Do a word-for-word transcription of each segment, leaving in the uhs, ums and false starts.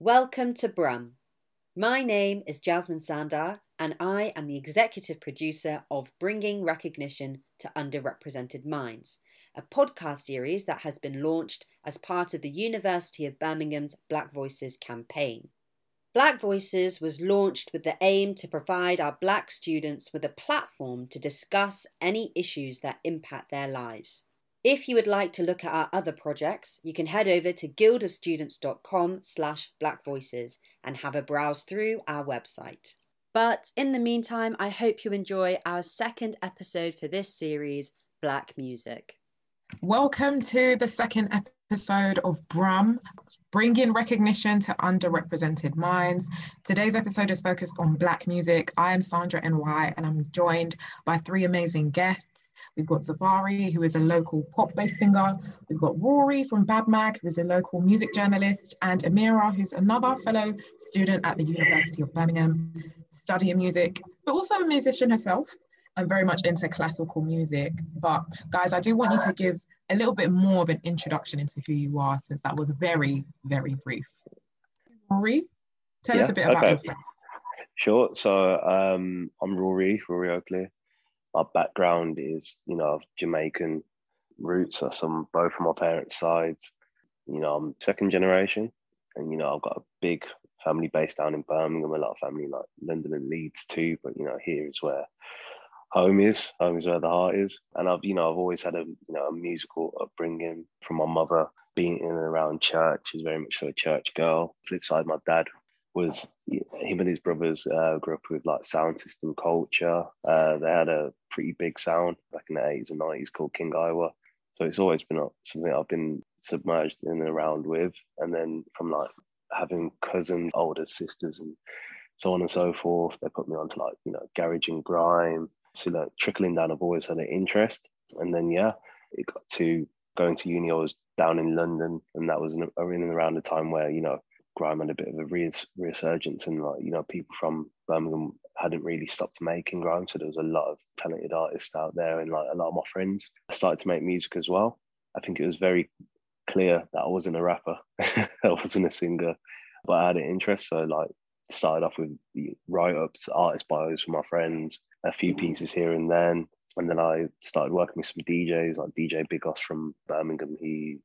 Welcome to Brum. My name is Jasmine Sandar and I am the executive producer of Bringing Recognition to Underrepresented Minds, a podcast series that has been launched as part of the University of Birmingham's Black Voices campaign. Black Voices was launched with the aim to provide our Black students with a platform to discuss any issues that impact their lives. If you would like to look at our other projects, you can head over to guild of students dot com slash black voices and have a browse through our website. But in the meantime, I hope you enjoy our second episode for this series, Black Music. Welcome to the second episode of Brum, Bringing Recognition to Underrepresented Minds. Today's episode is focused on Black music. I am Sandra N Y and I'm joined by three amazing guests. We've got Zafari, who is a local pop-based singer. We've got Rory from Bad Mag, who is a local music journalist, and Amira, who's another fellow student at the University of Birmingham, studying music, but also a musician herself. I'm very much into classical music. But guys, I do want you to give a little bit more of an introduction into who you are, since that was very, very brief. Rory, tell yeah, us a bit okay. about yourself. Sure, so um, I'm Rory, Rory Oakley. My background is, you know, Jamaican roots. That's on both of my parents' sides. You know, I'm second generation and, you know, I've got a big family based down in Birmingham, a lot of family like London and Leeds too, but, you know, here is where Home is, home is where the heart is. And I've, you know, I've always had a, you know, a musical upbringing from my mother being in and around church. She's very much so a church girl. Flip side, my dad was, him and his brothers uh, grew up with like sound system culture. Uh, they had a pretty big sound back in the eighties and nineties called King Iwa. So it's always been something I've been submerged in and around with. And then from like having cousins, older sisters and so on and so forth, they put me onto like, you know, garage and grime. So like trickling down, I've always had an interest. And then, yeah, it got to going to uni. I was down in London and that was in and around the time where, you know, grime had a bit of a res- resurgence and like, you know, people from Birmingham hadn't really stopped making grime. So there was a lot of talented artists out there and like a lot of my friends started to make music as well. I think it was very clear that I wasn't a rapper, I wasn't a singer, but I had an interest. So like started off with the write-ups, artist bios for my friends, a few pieces here and then. And then I started working with some D Js, like D J Bigos from Birmingham. He,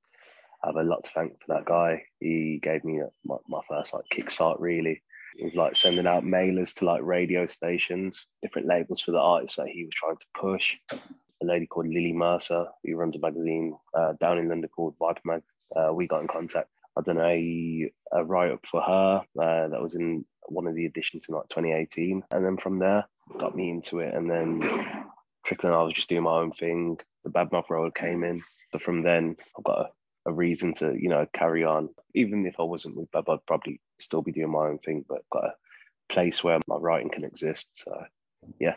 I have a lot to thank for that guy. He gave me my, my first like kickstart really. It was like sending out mailers to like radio stations, different labels for the artists that he was trying to push. A lady called Lily Mercer, who runs a magazine uh, down in London called Viper Mag. Uh, we got in contact. I've done a, a write-up for her uh, that was in one of the editions in like twenty eighteen. And then from there, got me into it. And then trickling, I was just doing my own thing. The Bad Mouth Road came in. So from then, I've got a, a reason to, you know, carry on. Even if I wasn't with Bab, I'd probably still be doing my own thing, but I've got a place where my writing can exist. So, yeah.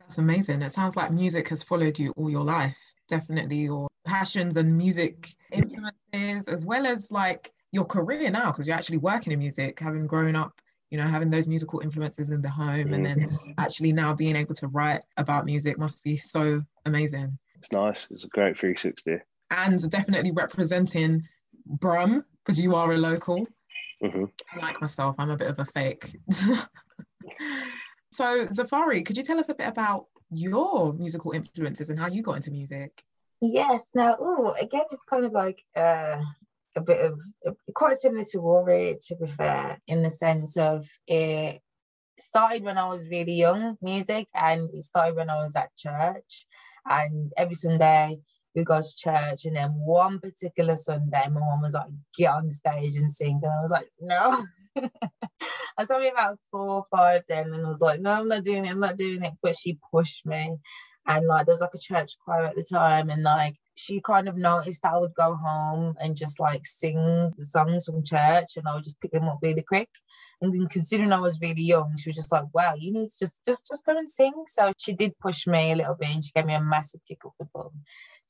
That's amazing. It sounds like music has followed you all your life. Definitely your passions and music influences, as well as like your career now, because you're actually working in music, having grown up, you know, having those musical influences in the home and then actually now being able to write about music must be so amazing. It's nice. It's a great three sixty. And definitely representing Brum, because you are a local. Mm-hmm. Like myself, I'm a bit of a fake. So Zafari, could you tell us a bit about your musical influences and how you got into music? Yes. Now, oh, again, it's kind of like uh, a bit of quite similar to Rory, to be fair, in the sense of it started when I was really young, music, and it started when I was at church. And every Sunday we go to church, and then one particular Sunday, my mum was like, "Get on stage and sing," and I was like, "No." I was probably about four or five then, and I was like, "No, I'm not doing it. I'm not doing it." But she pushed me. And like there was like a church choir at the time, and like she kind of noticed that I would go home and just like sing the songs from church, and I would just pick them up really quick. And then considering I was really young, she was just like, "Wow, you need to just just just go and sing." So she did push me a little bit, and she gave me a massive kick up the bum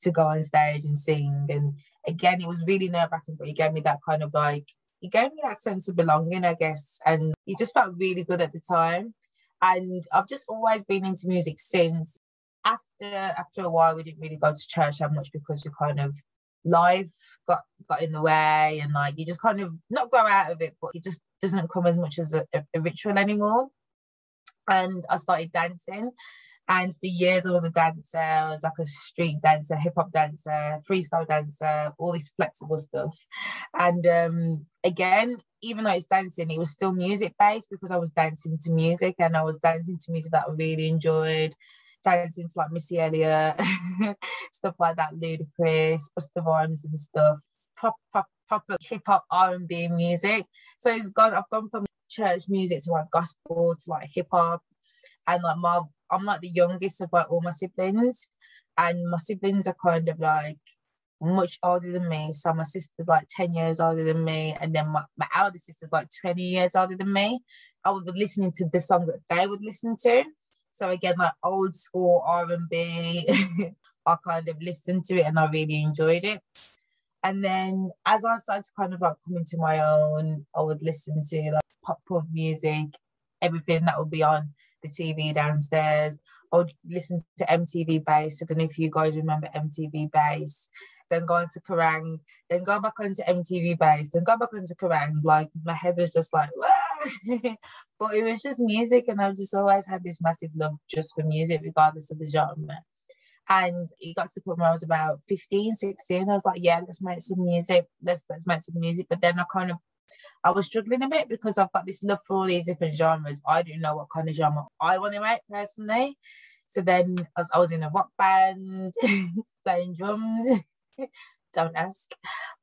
to go on stage and sing. And again, it was really nerve-wracking, but it gave me that kind of like, it gave me that sense of belonging, I guess. And it just felt really good at the time. And I've just always been into music since. After after a while, we didn't really go to church that much because you kind of, life got, got in the way, and like you just kind of not grow out of it, but it just doesn't come as much as a, a ritual anymore. And I started dancing. And for years, I was a dancer. I was like a street dancer, hip hop dancer, freestyle dancer, all this flexible stuff. And um, again, even though it's dancing, it was still music based because I was dancing to music, and I was dancing to music that I really enjoyed. Dancing to like Missy Elliott, stuff like that, Ludacris, Busta Rhymes and stuff. Pop, pop, pop, hip hop, R and B music. So it's gone. I've gone from church music to like gospel to like hip hop, and like my. I'm like the youngest of like all my siblings, and my siblings are kind of like much older than me. So my sister's like ten years older than me, and then my, my elder sister's like twenty years older than me. I would be listening to the song that they would listen to. So again, like old school R and B, I kind of listened to it and I really enjoyed it. And then as I started to kind of like come into my own, I would listen to like pop punk music, everything that would be on the T V downstairs. I would listen to M T V Bass. I don't know if you guys remember M T V Bass. Then go on to Kerrang. Then go back onto M T V Bass. Then go back onto Kerrang. Like my head was just like, but it was just music, and I've just always had this massive love just for music, regardless of the genre. And it got to the point where I was about fifteen, sixteen. I was like, yeah, let's make some music. Let's let's make some music. But then I kind of I was struggling a bit because I've got this love for all these different genres. I didn't know what kind of genre I want to make personally. So then I was, I was in a rock band, playing drums. Don't ask.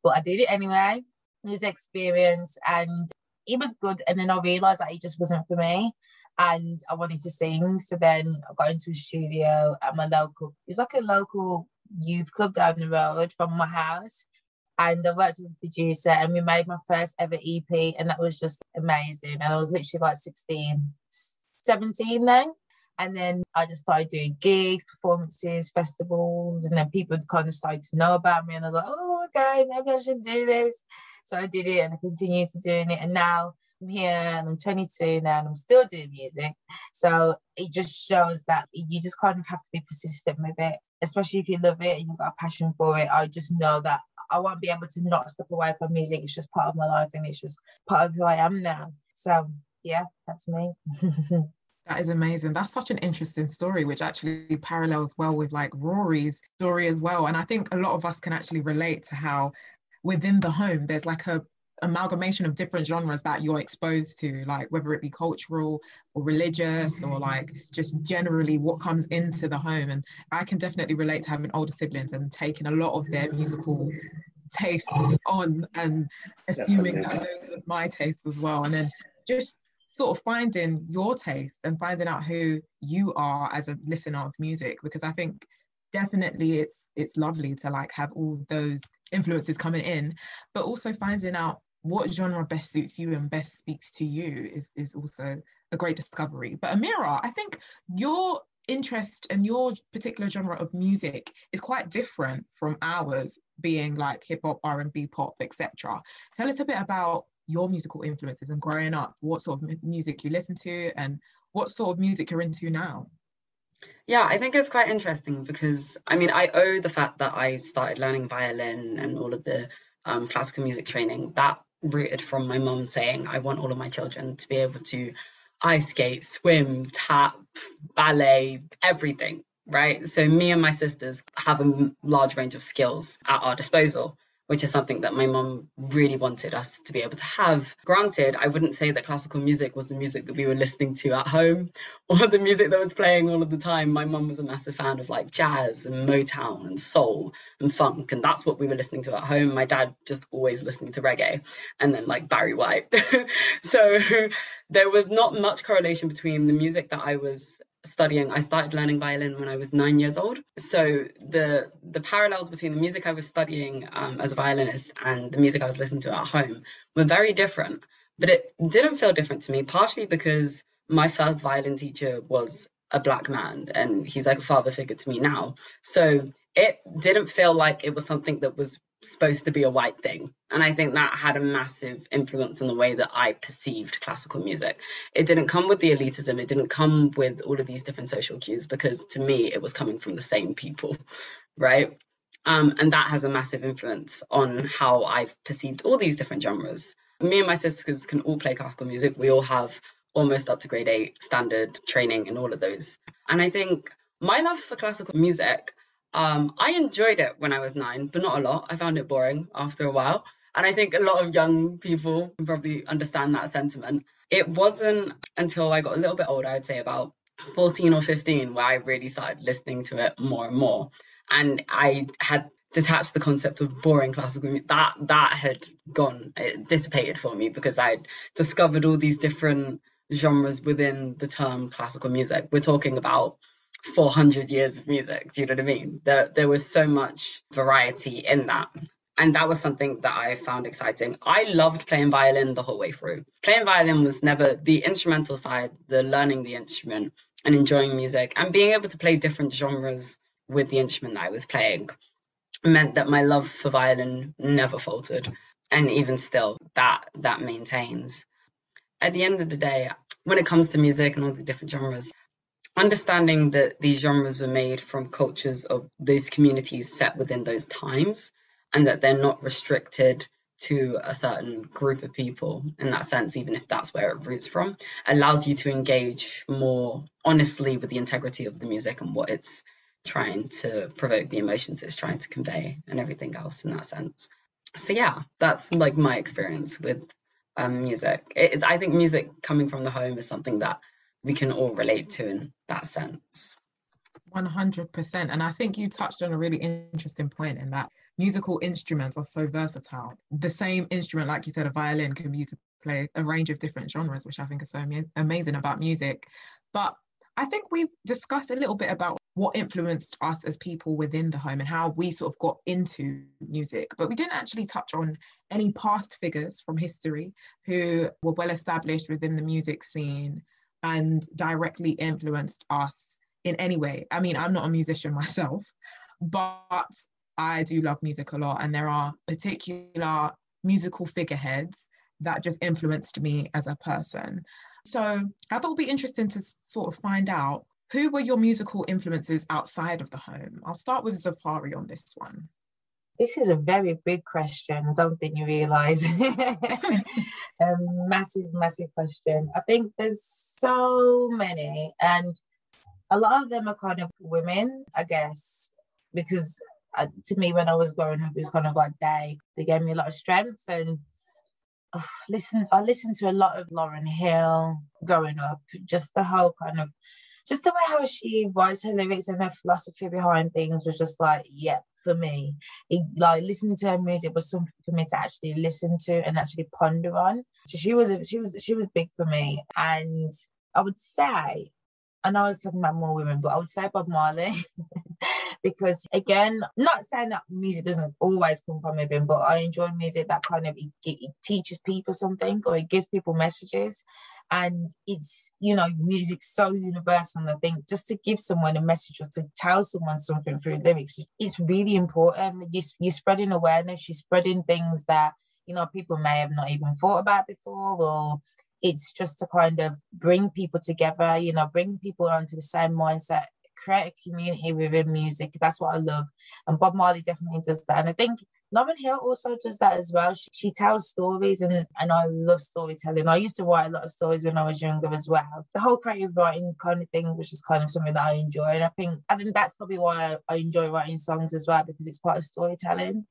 But I did it anyway. It was an experience and it was good. And then I realised that it just wasn't for me. And I wanted to sing. So then I got into a studio at my local, it was like a local youth club down the road from my house. And I worked with a producer and we made my first ever E P, and that was just amazing. And I was literally like sixteen, seventeen then. And then I just started doing gigs, performances, festivals, and then people kind of started to know about me, and I was like, oh, okay, maybe I should do this. So I did it and I continued to doing it. And now I'm here and I'm twenty-two now and I'm still doing music. So it just shows that you just kind of have to be persistent with it, especially if you love it and you've got a passion for it. I just know that I won't be able to not step away from music. It's just part of my life and it's just part of who I am now. So yeah, that's me. That is amazing. That's such an interesting story, which actually parallels well with like Rory's story as well. And I think a lot of us can actually relate to how within the home, there's like a amalgamation of different genres that you're exposed to, like whether it be cultural or religious or like just generally what comes into the home. And I can definitely relate to having older siblings and taking a lot of their musical tastes on and assuming that those were my tastes as well, and then just sort of finding your taste and finding out who you are as a listener of music, because I think definitely it's it's lovely to like have all those influences coming in, but also finding out what genre best suits you and best speaks to you is, is also a great discovery. But Amira, I think your interest and your particular genre of music is quite different from ours, being like hip hop, R and B, pop, et cetera. Tell us a bit about your musical influences and growing up, what sort of music you listen to and what sort of music you're into now. Yeah, I think it's quite interesting because, I mean, I owe the fact that I started learning violin and all of the um, classical music training that rooted from my mum saying, I want all of my children to be able to ice skate, swim, tap, ballet, everything, right? So me and my sisters have a large range of skills at our disposal, which is something that my mum really wanted us to be able to have. Granted, I wouldn't say that classical music was the music that we were listening to at home or the music that was playing all of the time. My mum was a massive fan of like jazz and Motown and soul and funk, and that's what we were listening to at home. My dad just always listening to reggae and then like Barry White. So there was not much correlation between the music that I was studying. I started learning violin when I was nine years old. So the the parallels between the music I was studying um, as a violinist and the music I was listening to at home were very different. But it didn't feel different to me, partially because my first violin teacher was a black man and he's like a father figure to me now. So it didn't feel like it was something that was supposed to be a white thing. And I think that had a massive influence on the way that I perceived classical music. It didn't come with the elitism. It didn't come with all of these different social cues, because to me, it was coming from the same people, right? Um, and that has a massive influence on how I've perceived all these different genres. Me and my sisters can all play classical music. We all have almost up to grade eight standard training and all of those. And I think my love for classical music, um, I enjoyed it when I was nine, but not a lot. I found it boring after a while. And I think a lot of young people probably understand that sentiment. It wasn't until I got a little bit older, I'd say about fourteen or fifteen, where I really started listening to it more and more. And I had detached the concept of boring classical music. That, that had gone, it dissipated for me, because I'd discovered all these different genres within the term classical music. We're talking about four hundred years of music, do you know what I mean? There, there was so much variety in that. And that was something that I found exciting. I loved playing violin the whole way through. Playing violin was never the instrumental side, the learning the instrument and enjoying music and being able to play different genres with the instrument that I was playing meant that my love for violin never faltered. And even still, that that maintains. At the end of the day, when it comes to music and all the different genres, understanding that these genres were made from cultures of those communities set within those times, and that they're not restricted to a certain group of people in that sense, even if that's where it roots from, allows you to engage more honestly with the integrity of the music and what it's trying to provoke, the emotions it's trying to convey and everything else in that sense. So yeah, that's like my experience with um, music. It's, I think music coming from the home is something that we can all relate to in that sense. one hundred percent. And I think you touched on a really interesting point in that musical instruments are so versatile. The same instrument, like you said, a violin can be used to play a range of different genres, which I think is so am- amazing about music. But I think we've discussed a little bit about what influenced us as people within the home and how we sort of got into music. But we didn't actually touch on any past figures from history who were well established within the music scene and directly influenced us in any way. I mean, I'm not a musician myself, but I do love music a lot. And there are particular musical figureheads that just influenced me as a person. So I thought it would be interesting to sort of find out, who were your musical influences outside of the home? I'll start with Zafari on this one. This is a very big question. I don't think you realise. A massive, massive question. I think there's so many, and a lot of them are kind of women, I guess, because uh, to me, when I was growing up, it was kind of like they, they gave me a lot of strength. And oh, listen, I listened to a lot of Lauryn Hill growing up, just the whole kind of, just the way how she writes her lyrics and her philosophy behind things was just like, yeah, for me. It, like, listening to her music was something for me to actually listen to and actually ponder on. So she was, she was, she was big for me. And I would say, I know I was talking about more women, but I would say Bob Marley, because again, not saying that music doesn't always come from women, but I enjoy music that kind of, it, it teaches people something, or it gives people messages. And it's, you know, music's so universal. And I think just to give someone a message or to tell someone something through lyrics, it's really important. You're, you're spreading awareness, you're spreading things that, you know, people may have not even thought about before, or it's just to kind of bring people together, you know, bring people onto the same mindset, create a community within music. That's what I love. And Bob Marley definitely does that. And I think Lauryn Hill also does that as well. She, she tells stories, and, and I love storytelling. I used to write a lot of stories when I was younger as well. The whole creative writing kind of thing, which is kind of something that I enjoy. And I think I think that's probably why I, I enjoy writing songs as well, because it's part of storytelling.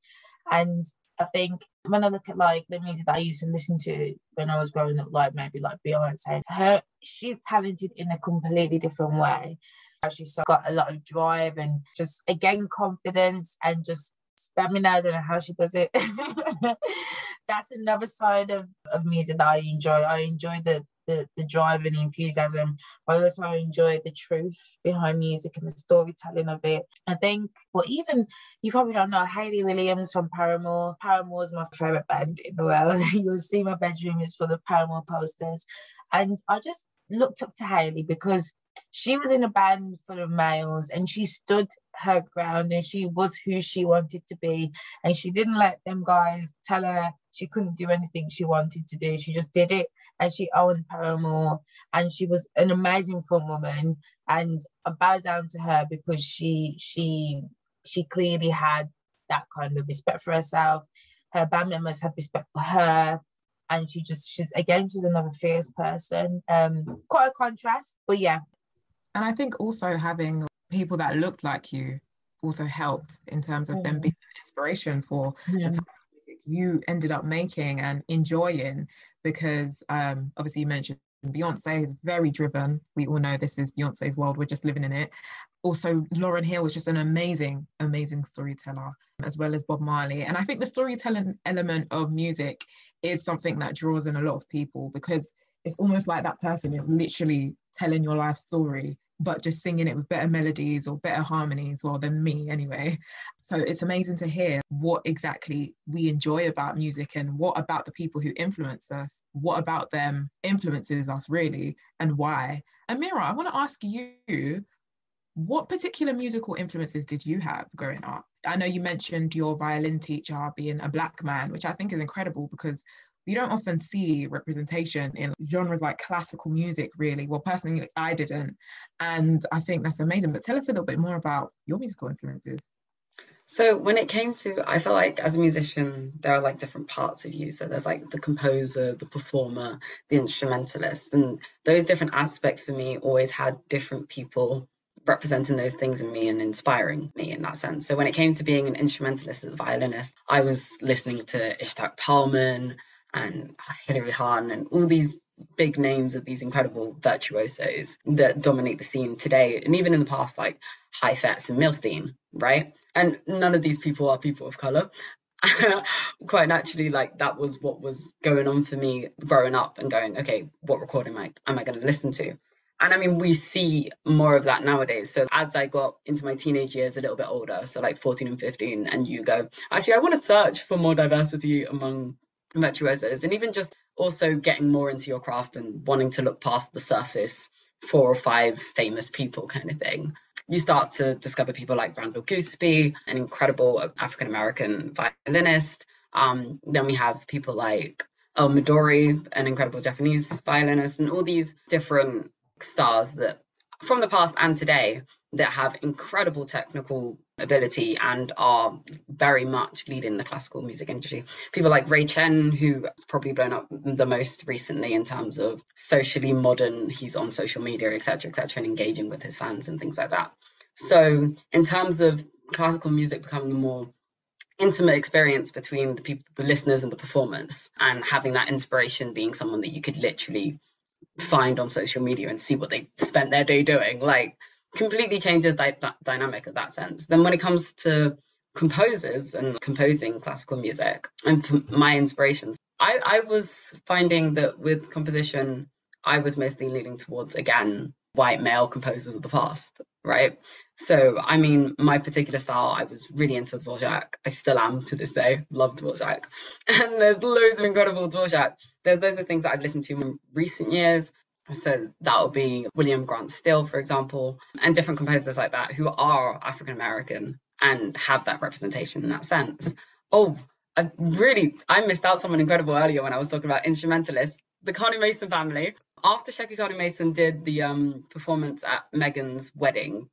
And I think when I look at like the music that I used to listen to when I was growing up, like maybe like Beyonce, her she's talented in a completely different way. She's got a lot of drive and just, again, confidence and just stamina. I don't know how she does it. That's another side of, of music that I enjoy. I enjoy the, the the drive and the enthusiasm. I also enjoy the truth behind music and the storytelling of it. I think, well, even, you probably don't know, Hayley Williams from Paramore. Paramore is my favourite band in the world. You'll see my bedroom is full of Paramore posters. And I just looked up to Hayley because she was in a band full of males, and she stood her ground and she was who she wanted to be. And she didn't let them guys tell her she couldn't do anything she wanted to do. She just did it, and she owned Paramore. And she was an amazing front woman. And I bow down to her because she she she clearly had that kind of respect for herself. Her band members had respect for her. And she just, she's, again, she's another fierce person. Um, quite a contrast, but yeah. And I think also having people that looked like you also helped in terms of mm. them being an inspiration for yeah. the type of music you ended up making and enjoying, because um, obviously you mentioned Beyonce is very driven. We all know this is Beyonce's world. We're just living in it. Also, Lauryn Hill was just an amazing, amazing storyteller, as well as Bob Marley. And I think the storytelling element of music is something that draws in a lot of people, because it's almost like that person is literally telling your life story, but just singing it with better melodies or better harmonies, well, than me anyway. So it's amazing to hear what exactly we enjoy about music and what about the people who influence us, what about them influences us really, and why. Amira, I want to ask you, what particular musical influences did you have growing up? I know you mentioned your violin teacher being a black man, which I think is incredible because you don't often see representation in genres like classical music, really. Well, personally, I didn't. And I think that's amazing. But tell us a little bit more about your musical influences. So when it came to, I feel like as a musician, there are like different parts of you. So there's like the composer, the performer, the instrumentalist. And those different aspects for me always had different people representing those things in me and inspiring me in that sense. So when it came to being an instrumentalist as a violinist, I was listening to Ishtak Perlman and Hilary Hahn and all these big names of these incredible virtuosos that dominate the scene today, and even in the past, like Heifetz and Milstein, right? And none of these people are people of colour. Quite naturally, like that was what was going on for me growing up and going, okay, what recording am I, am I going to listen to? And I mean, we see more of that nowadays. So as I got into my teenage years, a little bit older, so like fourteen and fifteen, and you go, actually, I want to search for more diversity among virtuosos, and even just also getting more into your craft and wanting to look past the surface four or five famous people kind of thing. You start to discover people like Randall Goosby, an incredible African-American violinist. Um, then we have people like El Midori, an incredible Japanese violinist, and all these different stars that from the past and today that have incredible technical ability and are very much leading the classical music industry. People like Ray Chen, who probably blown up the most recently in terms of socially modern, he's on social media, et cetera, et cetera, and engaging with his fans and things like that. So in terms of classical music becoming a more intimate experience between the people, the listeners and the performers, and having that inspiration being someone that you could literally find on social media and see what they spent their day doing, like completely changes that di- dynamic in that sense. Then when it comes to composers and composing classical music and my inspirations, I, I was finding that with composition, I was mostly leaning towards, again, white male composers of the past, right? So, I mean, my particular style, I was really into Dvorak. I still am to this day, love Dvorak. And there's loads of incredible Dvorak. There's those are things that I've listened to in recent years. So that would be William Grant Still, for example, and different composers like that who are African-American and have that representation in that sense. Oh, I really, I missed out someone incredible earlier when I was talking about instrumentalists, the Carney Mason family. After Shecky Carney Mason did the um, performance at Meghan's wedding,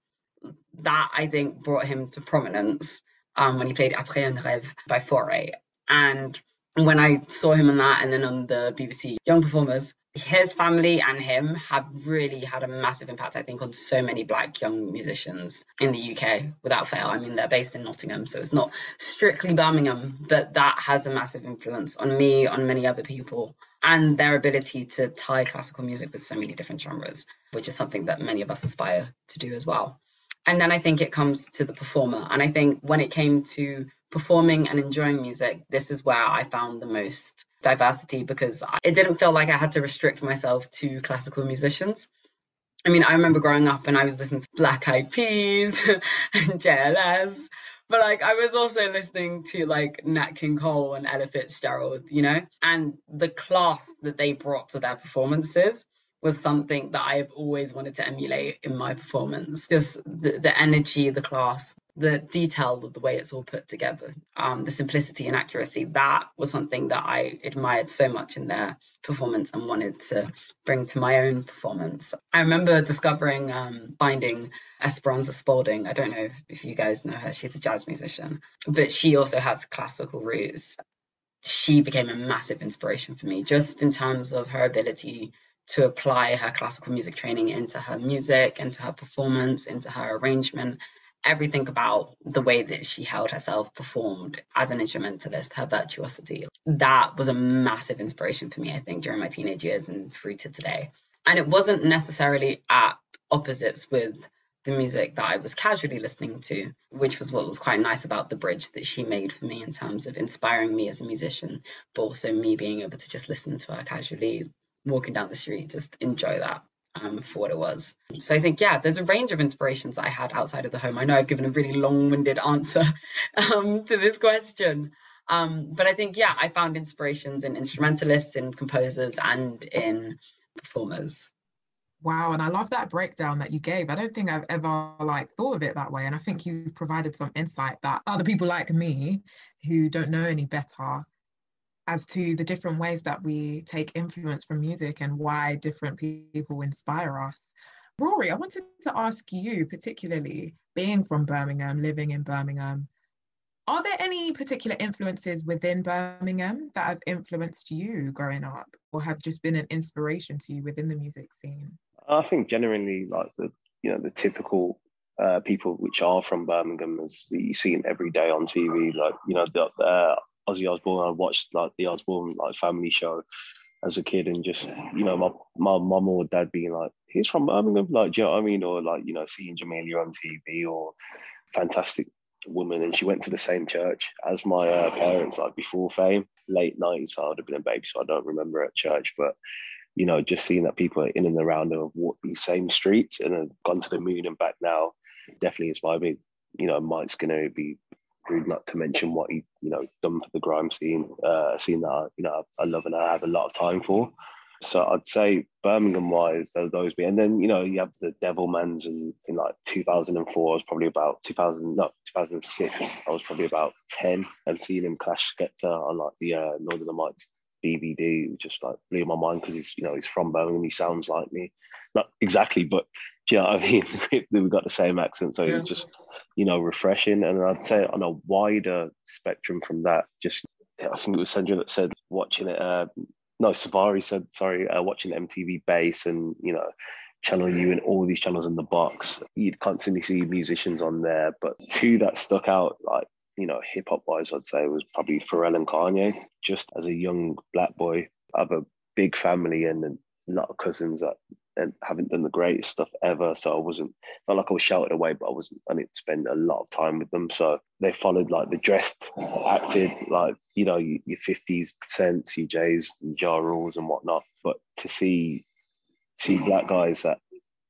that I think brought him to prominence um, when he played Après un rêve by Fauré. And when I saw him on that and then on the B B C Young Performers, his family and him have really had a massive impact, I think, on so many black young musicians in the U K without fail. I mean, they're based in Nottingham, so it's not strictly Birmingham, but that has a massive influence on me, on many other people, and their ability to tie classical music with so many different genres, which is something that many of us aspire to do as well. And then I think it comes to the performer. And I think when it came to performing and enjoying music, this is where I found the most diversity, because it didn't feel like I had to restrict myself to classical musicians. I mean, I remember growing up and I was listening to Black Eyed Peas and J L S, but like I was also listening to like Nat King Cole and Ella Fitzgerald, you know, and the class that they brought to their performances was something that I've always wanted to emulate in my performance. Just the, the energy, the class, the detail of the way it's all put together, um, the simplicity and accuracy, that was something that I admired so much in their performance and wanted to bring to my own performance. I remember discovering, um, finding Esperanza Spalding. I don't know if, if you guys know her, she's a jazz musician, but she also has classical roots. She became a massive inspiration for me, just in terms of her ability to apply her classical music training into her music, into her performance, into her arrangement, everything about the way that she held herself, performed as an instrumentalist, her virtuosity. That was a massive inspiration for me, I think, during my teenage years and through to today. And it wasn't necessarily at opposites with the music that I was casually listening to, which was what was quite nice about the bridge that she made for me in terms of inspiring me as a musician, but also me being able to just listen to her casually, walking down the street, just enjoy that um, for what it was. So I think, yeah, there's a range of inspirations I had outside of the home. I know I've given a really long-winded answer um, to this question, um, but I think, yeah, I found inspirations in instrumentalists, in composers, and in performers. Wow, and I love that breakdown that you gave. I don't think I've ever like thought of it that way, and I think you provided some insight that other people like me who don't know any better as to the different ways that we take influence from music and why different people inspire us. Rory, I wanted to ask you particularly, being from Birmingham, living in Birmingham, are there any particular influences within Birmingham that have influenced you growing up or have just been an inspiration to you within the music scene? I think generally, like the you know the typical uh, people which are from Birmingham, as we see them every day on T V, like you know the uh, Ozzy Osbourne. I watched like the Osbourne like family show as a kid, and just you know my my mum or dad being like, "He's from Birmingham," like do you know what I mean, or like you know seeing Jamelia on T V or Fantastic Woman, and she went to the same church as my uh, parents like before fame. Late nineties, so I would have been a baby, so I don't remember at church, but you know just seeing that people are in and around have walked these same streets and have gone to the moon and back now definitely inspired me. You know, Mike's gonna be rude not to mention what he you know done for the grime scene, uh scene that you know I love and I have a lot of time for. So I'd say Birmingham wise those be, and then you know you have the Devilmans, and in like two thousand four I was probably about two thousand no two thousand six I was probably about ten, and seeing him clash Skepta on like the uh, Lord of the Mics D V D just like blew my mind, because he's you know he's from Birmingham, he sounds like me, not exactly, but do you know what I mean? We've got the same accent, so yeah. It's just you know refreshing. And I'd say on a wider spectrum from that, just I think it was Sandra that said watching it. Uh, No, Zafari said, sorry, uh, watching M T V Bass and, you know, Channel U and all these channels in the box. You'd constantly see musicians on there. But two that stuck out, like, you know, hip-hop-wise, I'd say, was probably Pharrell and Kanye. Just as a young black boy, I have a big family and a lot of cousins that and haven't done the greatest stuff ever. So I wasn't, not like I was shouted away, but I wasn't, I didn't spend a lot of time with them. So they followed like the dressed, acted like, you know, your fifties cents, your J's, Ja Rules and whatnot. But to see two black guys that,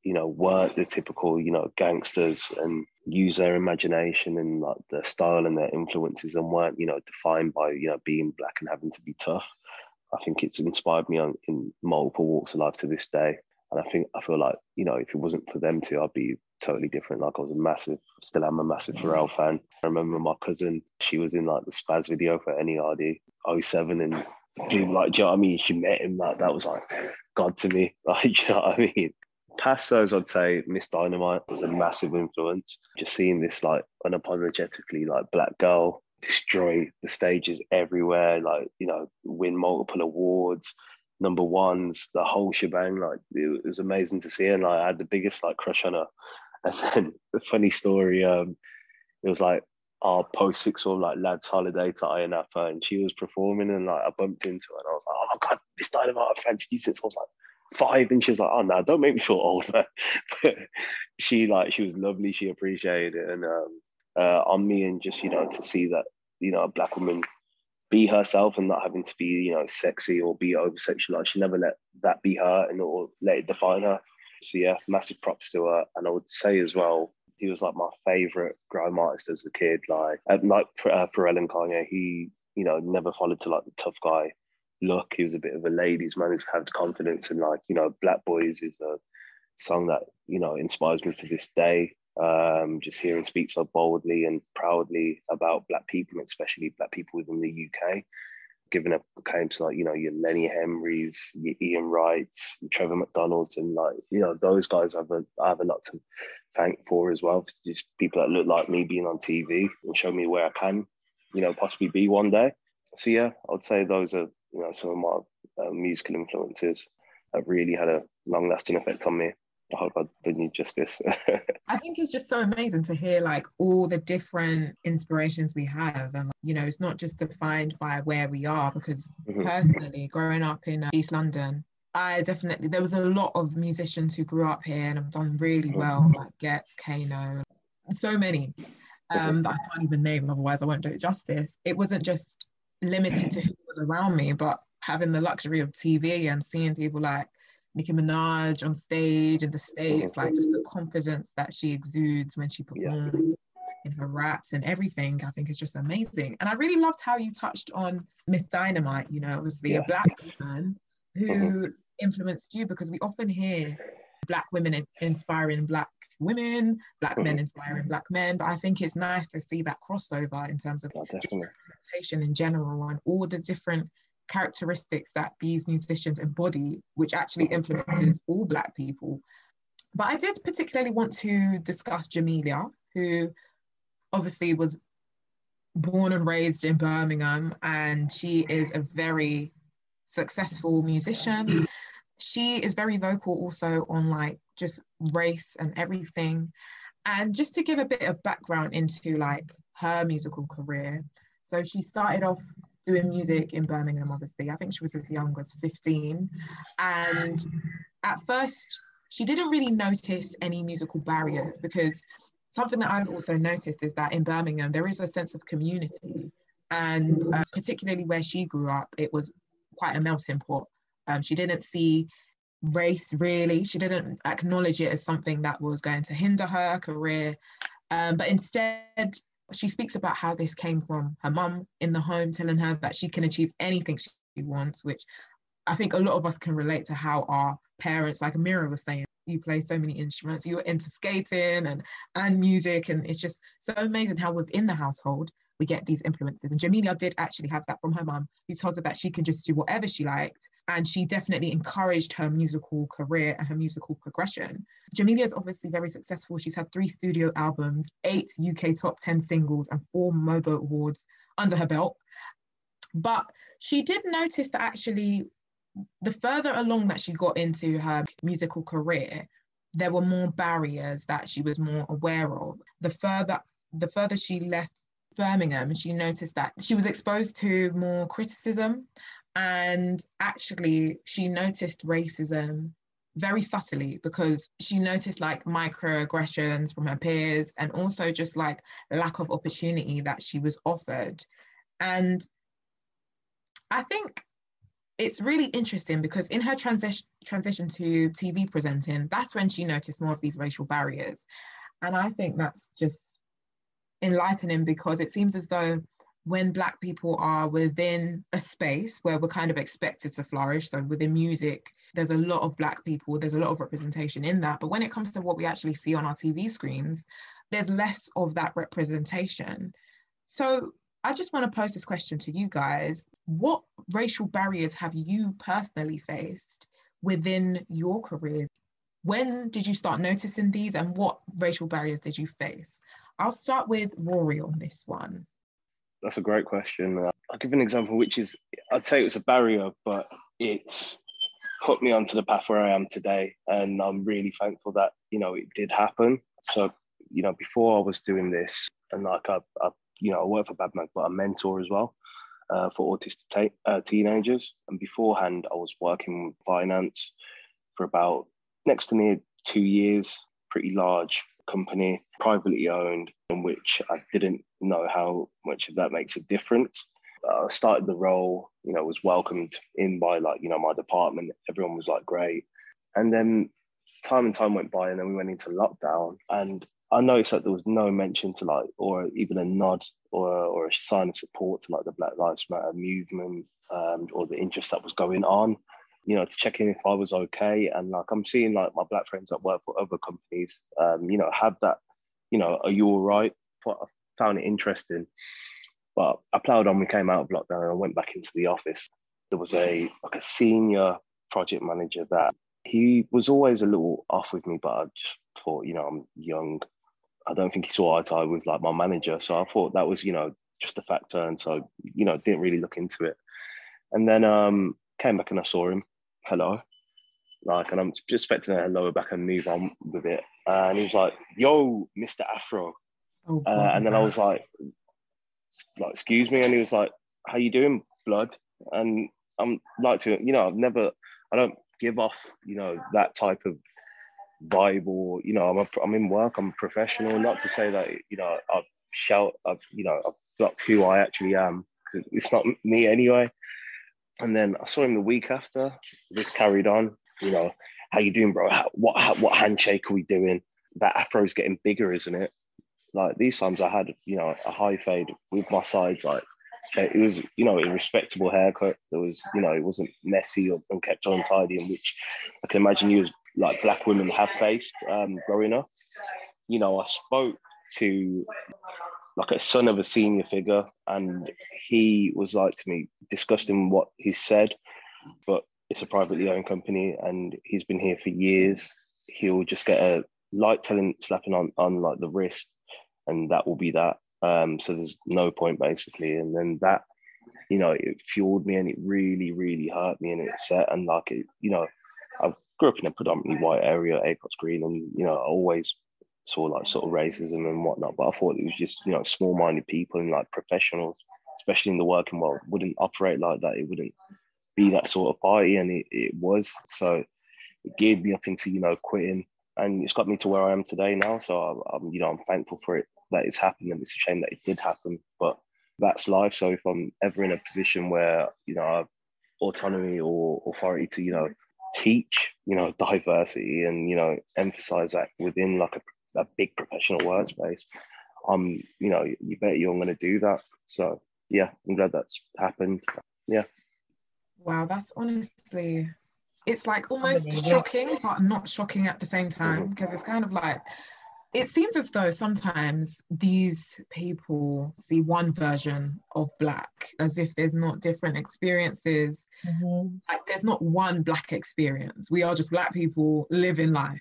you know, weren't the typical, you know, gangsters and use their imagination and like their style and their influences and weren't, you know, defined by, you know, being black and having to be tough. I think it's inspired me on, in multiple walks of life to this day. And I think I feel like, you know, if it wasn't for them two, I'd be totally different. Like I was a massive, still am a massive Pharrell fan. I remember my cousin, she was in like the Spaz video for N E R D oh seven. And she, like, do you know what I mean? She met him, like, that was like God to me. Like, do you know what I mean? Past those, I'd say Miss Dynamite was a massive influence. Just seeing this like unapologetically like black girl destroy the stages everywhere, like, you know, win multiple awards, number ones, the whole shebang. Like it was amazing to see her, and like, I had the biggest like crush on her. And then the funny story, um it was like our post sixth form like lads holiday to Iron Apple, and she was performing, and like I bumped into her, and I was like, oh my god, Miss Dynamite, I've fancied you since I was like five. And she was like, oh no, don't make me feel old, man. But she like she was lovely, she appreciated it, and um uh, on me, and just you know to see that you know a black woman be herself and not having to be, you know, sexy or be over sexualized. She never let that be her and or let it define her. So yeah, massive props to her. And I would say as well, he was like my favorite grime artist as a kid. Like, like uh, Pharrell and Kanye, he, you know, never followed to like the tough guy look. He was a bit of a ladies' man who's had confidence, and like, you know, Black Boys is a song that, you know, inspires me to this day. Um, just hearing speak so boldly and proudly about Black people, especially Black people within the U K, giving up claims like, you know, your Lenny Henrys, your Ian Wrights, your Trevor McDonalds, and like, you know, those guys I have a, I have a lot to thank for as well. Just people that look like me being on T V and show me where I can, you know, possibly be one day. So yeah, I'd say those are, you know, some of my uh, musical influences that really had a long-lasting effect on me. I hope I did you justice. I think it's just so amazing to hear like all the different inspirations we have, and you know, it's not just defined by where we are, because mm-hmm. personally growing up in uh, East London, I definitely, there was a lot of musicians who grew up here and have done really well, like Getz, Kano, so many um, that I can't even name, otherwise I won't do it justice. It wasn't just limited to who was around me, but having the luxury of T V and seeing people like Nicki Minaj on stage in the States, like just the confidence that she exudes when she performs, yeah. in her raps and everything, I think is just amazing. And I really loved how you touched on Miss Dynamite, you know, obviously yeah. a Black woman who mm-hmm. influenced you, because we often hear Black women in- inspiring Black women, Black mm-hmm. men inspiring Black men, but I think it's nice to see that crossover in terms of oh, representation in general and all the different characteristics that these musicians embody, which actually influences all Black people. But I did particularly want to discuss Jamelia, who obviously was born and raised in Birmingham, and she is a very successful musician. She is very vocal also on like just race and everything. And just to give a bit of background into like her musical career, so she started off doing music in Birmingham, obviously. I think she was as young as fifteen. And at first, she didn't really notice any musical barriers, because something that I've also noticed is that in Birmingham, there is a sense of community. And uh, particularly where she grew up, it was quite a melting pot. Um, she didn't see race, really. She didn't acknowledge it as something that was going to hinder her career. Um, but instead, she speaks about how this came from her mum in the home, telling her that she can achieve anything she wants, which I think a lot of us can relate to, how our parents, like Amira was saying, you play so many instruments, you were into skating and, and music, and it's just so amazing how within the household we get these influences. And Jamelia did actually have that from her mum, who told her that she can just do whatever she liked, and she definitely encouraged her musical career and her musical progression. Jamelia is obviously very successful. She's had three studio albums, eight U K top ten singles, and four MOBO awards under her belt. But she did notice that actually the further along that she got into her musical career, there were more barriers that she was more aware of. The further, the further she left Birmingham, she noticed that she was exposed to more criticism, and actually she noticed racism very subtly, because she noticed like microaggressions from her peers, and also just like lack of opportunity that she was offered. And I think it's really interesting, because in her transi- transition to T V presenting, that's when she noticed more of these racial barriers. And I think that's just enlightening, because it seems as though when Black people are within a space where we're kind of expected to flourish, so within music, there's a lot of Black people, there's a lot of representation in that, but when it comes to what we actually see on our T V screens, there's less of that representation. So I just want to pose this question to you guys. What racial barriers have you personally faced within your careers? When did you start noticing these, and what racial barriers did you face? I'll start with Rory on this one. That's a great question. Uh, I'll give an example, which is, I'd say it was a barrier, but it's put me onto the path where I am today. And I'm really thankful that, you know, it did happen. So, you know, before I was doing this, and like, I, I you know, I work for Bad Mag, but I mentor as well uh, for autistic t- uh, teenagers. And beforehand, I was working with finance for about next to near two years, pretty large company, privately owned, in which I didn't know how much of that makes a difference. I uh, started the role, you know, was welcomed in by like, you know, my department. Everyone was like, great. And then time and time went by, and then we went into lockdown. And I noticed that there was no mention to like, or even a nod or or a sign of support to like the Black Lives Matter movement, um, or the interest that was going on, you know, to check in if I was okay. And like, I'm seeing like my Black friends that work for other companies, um, you know, have that, you know, are you all right? I found it interesting. But I plowed on, we came out of lockdown and I went back into the office. There was a like a senior project manager that he was always a little off with me, but I just thought, you know, I'm young. I don't think he saw eye to eye with like my manager. So I thought that was, you know, just a factor. And so, you know, didn't really look into it. And then um, came back and I saw him, hello. Like, and I'm just expecting a hello back and move on with it. Uh, and he was like, yo, Mister Afro. Oh, uh, and then I was like, like, excuse me. And he was like, how you doing, blood? And I'm like, to, you know, I've never, I don't give off, you know, that type of vibe, or, you know, I'm a, I'm in work, I'm a professional, not to say that, you know, I shout, I've, you know, that's who I actually am, cause it's not me anyway. And then I saw him the week after, this carried on, you know, how you doing, bro? How, what, how, what handshake are we doing? That afro's getting bigger, isn't it? Like these times I had, you know, a high fade with my sides, like, it was, you know, a respectable haircut. There was, you know, it wasn't messy or kept untidy, in which I can imagine you as like Black women have faced um, growing up. You know, I spoke to like a son of a senior figure, and he was like to me, disgusting what he said, but it's a privately owned company and he's been here for years. He'll just get a light telling, slapping on, on like the wrist, and that will be that. Um, so there's no point basically. And then that, you know, it fueled me and it really, really hurt me and it set, and like, it, you know, I grew up in a predominantly white area, Acots Green, and, you know, I always saw like sort of racism and whatnot, but I thought it was just, you know, small-minded people and like professionals, especially in the working world, wouldn't operate like that. It wouldn't be that sort of party, and it, it was. So it geared me up into, you know, quitting, and it's got me to where I am today now. So I'm, you know, I'm thankful for it, that it's happened, and it's a shame that it did happen, but that's life. So if I'm ever in a position where, you know, I have autonomy or authority to, you know, teach, you know, diversity and, you know, emphasize that within like a, a big professional workspace, um, you know, you bet you're going to do that. So yeah, I'm glad that's happened. Yeah. Wow, that's honestly, it's like almost shocking, but not shocking at the same time, because it's kind of like, it seems as though sometimes these people see one version of Black, as if there's not different experiences. Mm-hmm. Like there's not one Black experience. We are just Black people living life.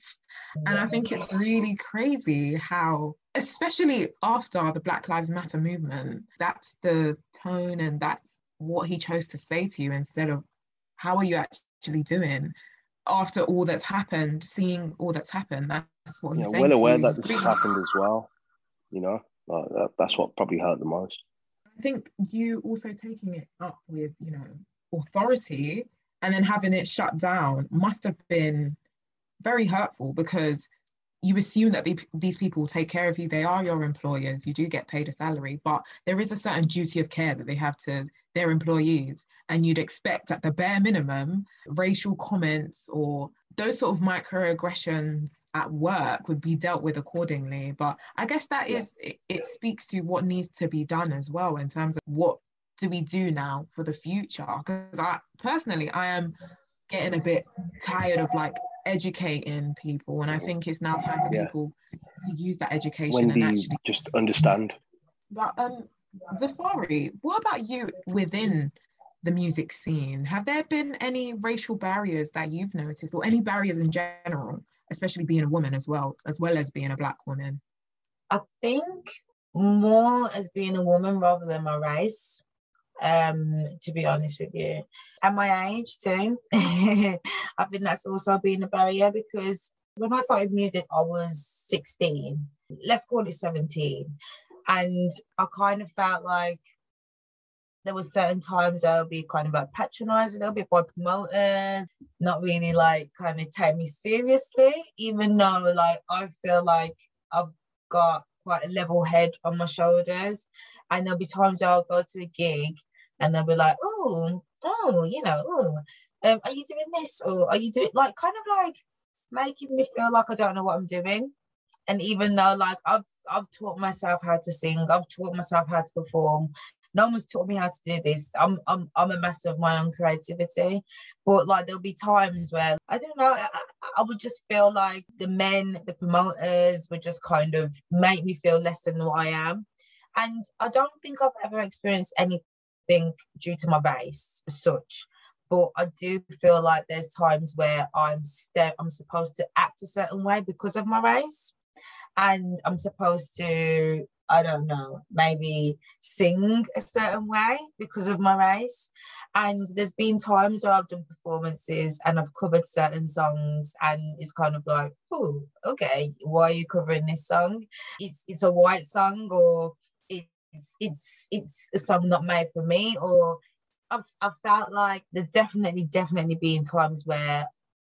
Yes. And I think it's really crazy how, especially after the Black Lives Matter movement, that's the tone and that's what he chose to say to you, instead of how are you actually doing? After all that's happened, seeing all that's happened, that's what he's yeah, saying. Well aware that this has happened as well, you know, like that, that's what probably hurt the most. I think you also taking it up with, you know, authority and then having it shut down must have been very hurtful, because you assume that the, these people take care of you, they are your employers, you do get paid a salary, but there is a certain duty of care that they have to their employees, and you'd expect at the bare minimum racial comments or those sort of microaggressions at work would be dealt with accordingly. But I guess that is, it, it speaks to what needs to be done as well in terms of what do we do now for the future, because I personally I am getting a bit tired of like educating people, and I think it's now time for yeah. people to use that education when and actually just understand. But um Zafari, what about you within the music scene? Have there been any racial barriers that you've noticed, or any barriers in general, especially being a woman as well, as well as being a Black woman? I think more as being a woman rather than my race, um, to be honest with you. And my age too. I think that's also been a barrier, because when I started music, I was sixteen. Let's call it seventeen. And I kind of felt like there were certain times I would be kind of like patronised a little bit by promoters, not really like kind of take me seriously, even though like I feel like I've got quite a level head on my shoulders. And there'll be times I'll go to a gig and they'll be like, oh, oh, you know, oh, um, are you doing this? Or are you doing, like, kind of like making me feel like I don't know what I'm doing. And even though like I've I've taught myself how to sing, I've taught myself how to perform. No one's taught me how to do this. I'm I'm I'm a master of my own creativity. But like there'll be times where I don't know, I, I would just feel like the men, the promoters would just kind of make me feel less than what I am. And I don't think I've ever experienced anything due to my bass as such. But I do feel like there's times where I'm st- I'm supposed to act a certain way because of my race. And I'm supposed to, I don't know, maybe sing a certain way because of my race. And there's been times where I've done performances and I've covered certain songs and it's kind of like, oh, okay, why are you covering this song? It's it's a white song, or it's it's it's a song not made for me, or I've I've felt like there's definitely, definitely been times where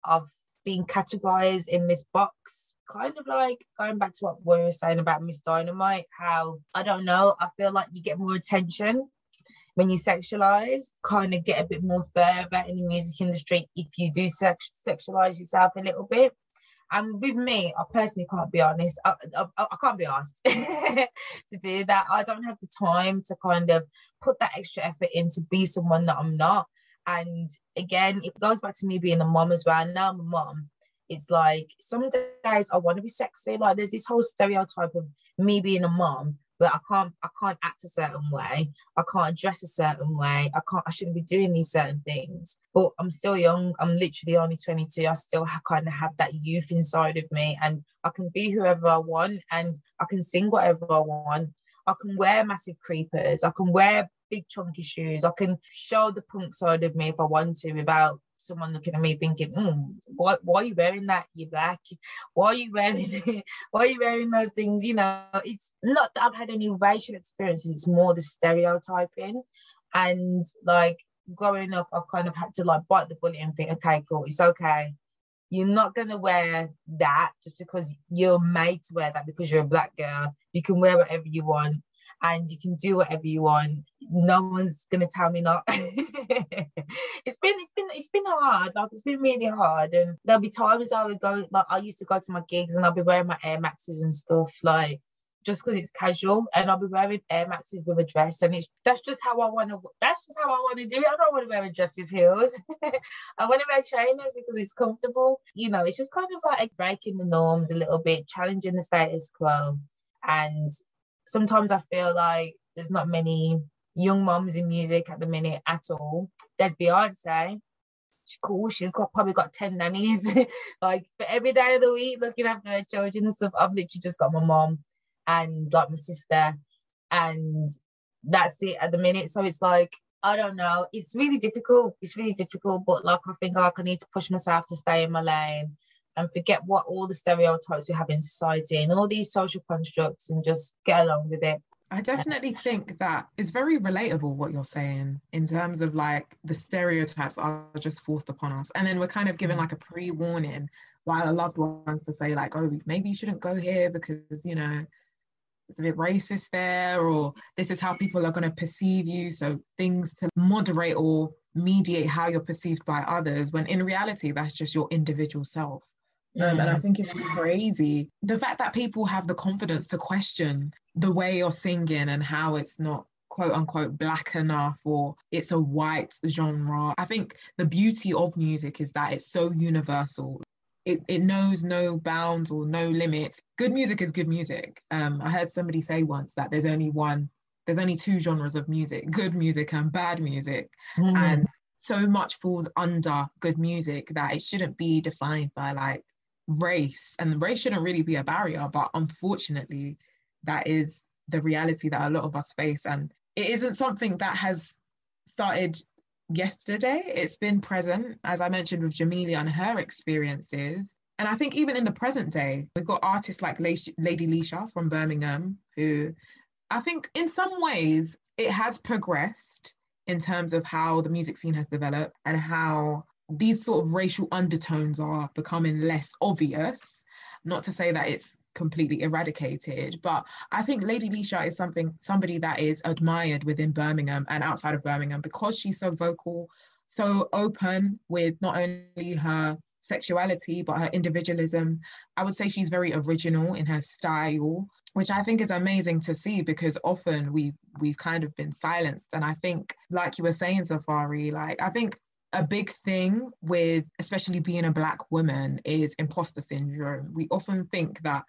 I've been categorized in this box, kind of like going back to what we were saying about Miss Dynamite, how, I don't know, I feel like you get more attention when you sexualize, kind of get a bit more further in the music industry if you do sex- sexualize yourself a little bit. And with me, I personally can't be honest. I, I, I can't be asked to do that. I don't have the time to kind of put that extra effort in to be someone that I'm not. And again, it goes back to me being a mom as well. Now I'm a mom. It's like some days I want to be sexy. Like there's this whole stereotype of me being a mom, but I can't. I can't act a certain way. I can't dress a certain way. I can't. I shouldn't be doing these certain things. But I'm still young. I'm literally only twenty-two. I still ha- kind of have that youth inside of me, and I can be whoever I want, and I can sing whatever I want. I can wear massive creepers. I can wear big chunky shoes. I can show the punk side of me if I want to, without someone looking at me thinking, mm, why, why are you wearing that? You're black. Why are you wearing it? Why are you wearing those things? You know, it's not that I've had any racial experiences. It's more the stereotyping. And like growing up, I've kind of had to like bite the bullet and think, okay, cool, it's okay. You're not going to wear that just because you're made to wear that because you're a black girl. You can wear whatever you want and you can do whatever you want. No one's going to tell me not. It's been, it's been, it's been hard. Like it's been really hard. And there'll be times I would go, like I used to go to my gigs and I'll be wearing my Air Maxes and stuff, like just because it's casual, and I'll be wearing Air Maxes with a dress, and it's that's just how I want to, that's just how I want to do it. I don't want to wear a dress with heels. I want to wear trainers because it's comfortable. You know, it's just kind of like breaking the norms a little bit, challenging the status quo. And sometimes I feel like there's not many young moms in music at the minute at all. There's Beyonce. She's cool. She's got probably got ten nannies, like for every day of the week, looking after her children and stuff. I've literally just got my mom and like my sister, and that's it at the minute. So it's like, I don't know, it's really difficult it's really difficult but like I think like I need to push myself to stay in my lane and forget what all the stereotypes we have in society and all these social constructs and just get along with it. I definitely think that it's very relatable what you're saying, in terms of like the stereotypes are just forced upon us, and then we're kind of given like a pre-warning by our loved ones to say like, oh, maybe you shouldn't go here because, you know, it's a bit racist there, or this is how people are going to perceive you. So things to moderate or mediate how you're perceived by others, when in reality that's just your individual self. Um, mm-hmm. And I think it's crazy the fact that people have the confidence to question the way you're singing and how it's not quote unquote black enough, or it's a white genre. I think the beauty of music is that it's so universal. It it knows no bounds or no limits. Good music is good music. Um, I heard somebody say once that there's only one, there's only two genres of music, good music and bad music. Mm. And so much falls under good music that it shouldn't be defined by like race. And race shouldn't really be a barrier, but unfortunately, that is the reality that a lot of us face. And it isn't something that has started yesterday, it's been present, as I mentioned with Jamelia and her experiences. And I think even in the present day, we've got artists like Lady Leisha from Birmingham, who I think in some ways it has progressed in terms of how the music scene has developed and how these sort of racial undertones are becoming less obvious. Not to say that it's completely eradicated, but I think Lady Leisha is something somebody that is admired within Birmingham and outside of Birmingham, because she's so vocal, so open with not only her sexuality, but her individualism. I would say she's very original in her style, which I think is amazing to see, because often we, we've kind of been silenced. And I think, like you were saying, Zafari, like I think a big thing with especially being a Black woman is imposter syndrome. We often think that,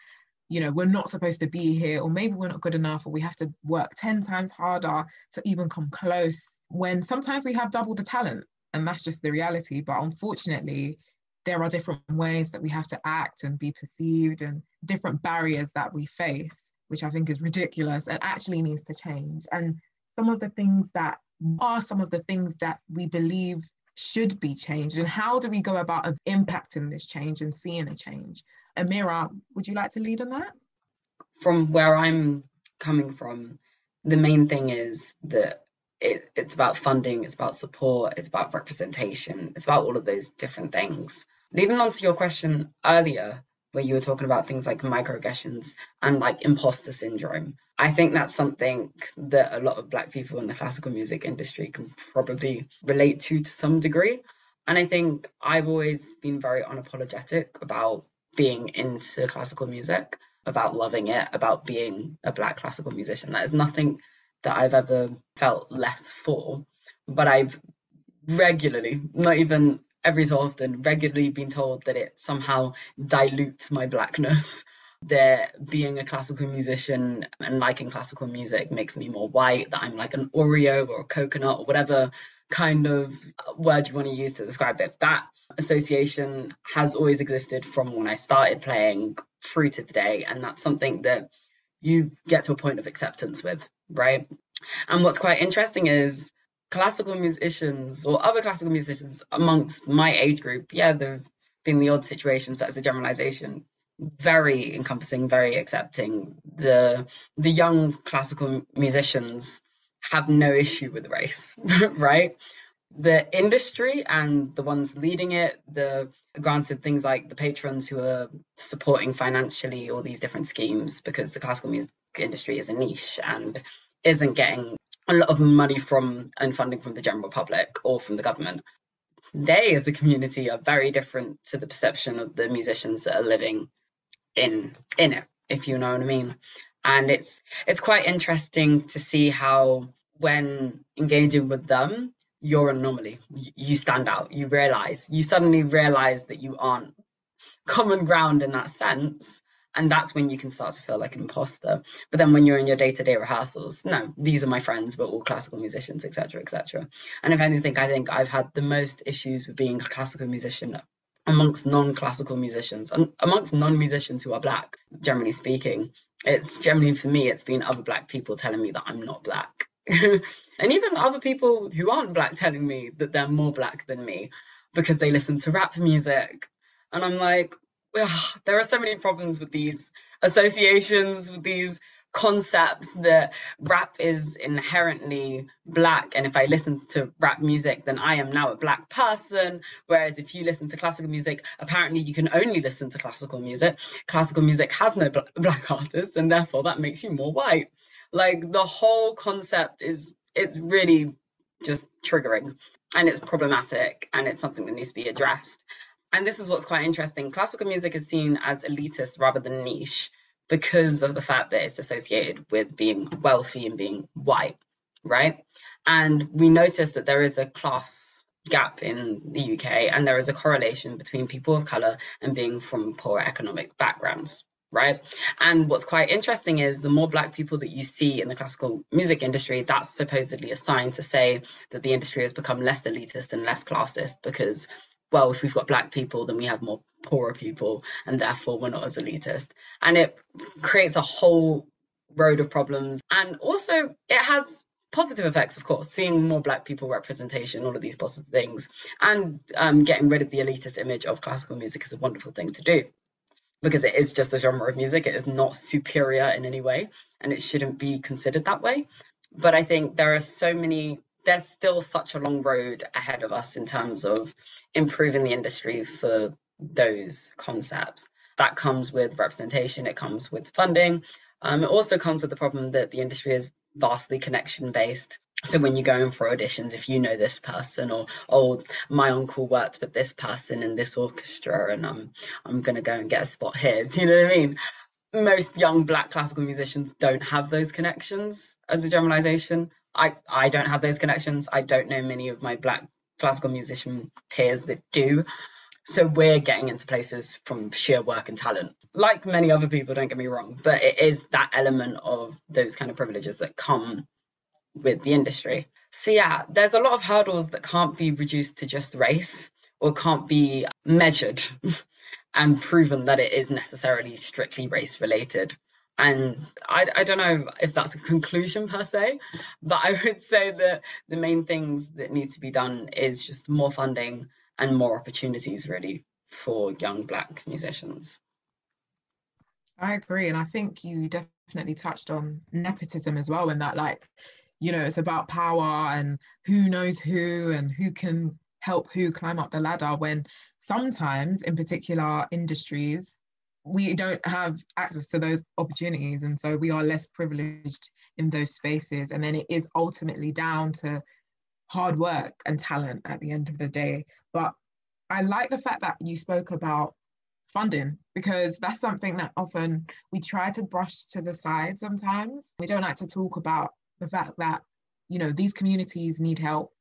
you know, we're not supposed to be here, or maybe we're not good enough, or we have to work ten times harder to even come close, when sometimes we have double the talent. And that's just the reality. But unfortunately, there are different ways that we have to act and be perceived, and different barriers that we face, which I think is ridiculous and actually needs to change. And some of the things that are some of the things that we believe should be changed, and how do we go about impacting this change and seeing a change? Amira, would you like to lead on that? From where I'm coming from, the main thing is that It, it's about funding, it's about support, it's about representation, it's about all of those different things. Leading on to your question earlier, where you were talking about things like microaggressions and like imposter syndrome, I think that's something that a lot of Black people in the classical music industry can probably relate to to some degree. And I think I've always been very unapologetic about being into classical music, about loving it, about being a Black classical musician. That is nothing that I've ever felt less for, but I've regularly, not even every so often, regularly been told that it somehow dilutes my Blackness, that being a classical musician and liking classical music makes me more white, that I'm like an Oreo or a coconut or whatever kind of word you want to use to describe it. That association has always existed from when I started playing through to today, and that's something that you get to a point of acceptance with, right? And what's quite interesting is classical musicians or other classical musicians amongst my age group, yeah, there have been the odd situations, but as a generalization, very encompassing, very accepting. The, the young classical musicians have no issue with race, right? The industry and the ones leading it, the granted things like the patrons who are supporting financially all these different schemes, because the classical music industry is a niche and isn't getting a lot of money from and funding from the general public or from the government. They as a community are very different to the perception of the musicians that are living in in it, if you know what I mean. And it's it's quite interesting to see how when engaging with them, you're an anomaly, you stand out, you realize, you suddenly realize that you aren't common ground in that sense. And that's when you can start to feel like an imposter. But then when you're in your day-to-day rehearsals, no, these are my friends, we're all classical musicians, et cetera, et cetera. And if anything, I think I've had the most issues with being a classical musician amongst non-classical musicians, and amongst non-musicians who are Black, generally speaking. It's generally, for me, it's been other Black people telling me that I'm not Black. And even other people who aren't Black telling me that they're more Black than me because they listen to rap music. And I'm like, ugh, there are so many problems with these associations, with these concepts that rap is inherently Black, and if I listen to rap music then I am now a Black person, whereas if you listen to classical music, apparently you can only listen to classical music. Classical music has no Black artists, and therefore that makes you more white. Like, the whole concept is it's really just triggering, and it's problematic, and it's something that needs to be addressed. And this is what's quite interesting. Classical music is seen as elitist rather than niche because of the fact that it's associated with being wealthy and being white, right? And we notice that there is a class gap in the U K, and there is a correlation between people of colour and being from poorer economic backgrounds. Right. And what's quite interesting is the more Black people that you see in the classical music industry, that's supposedly a sign to say that the industry has become less elitist and less classist because, well, if we've got Black people, then we have more poorer people, and therefore we're not as elitist. And it creates a whole road of problems. And also it has positive effects, of course, seeing more Black people representation, all of these positive things, and um, getting rid of the elitist image of classical music is a wonderful thing to do, because it is just a genre of music. It is not superior in any way, and it shouldn't be considered that way. But I think there are so many, there's still such a long road ahead of us in terms of improving the industry for those concepts. That comes with representation, it comes with funding. Um, it also comes with the problem that the industry is vastly connection-based, So when you go in for auditions, if you know this person, or, oh, my uncle worked with this person in this orchestra and I'm, I'm going to go and get a spot here. Do you know what I mean? Most young Black classical musicians don't have those connections as a generalization. I, I don't have those connections. I don't know many of my Black classical musician peers that do. So we're getting into places from sheer work and talent, like many other people, don't get me wrong, but it is that element of those kind of privileges that come with the industry. So yeah, there's a lot of hurdles that can't be reduced to just race or can't be measured and proven that it is necessarily strictly race related. And I, I don't know if that's a conclusion per se, but I would say that the main things that need to be done is just more funding and more opportunities really for young Black musicians. I agree. And I think you definitely touched on nepotism as well, in that, like, you know, it's about power and who knows who and who can help who climb up the ladder, when sometimes in particular industries, we don't have access to those opportunities. And so we are less privileged in those spaces. And then it is ultimately down to hard work and talent at the end of the day. But I like the fact that you spoke about funding, because that's something that often we try to brush to the side sometimes. We don't like to talk about the fact that, you know, these communities need help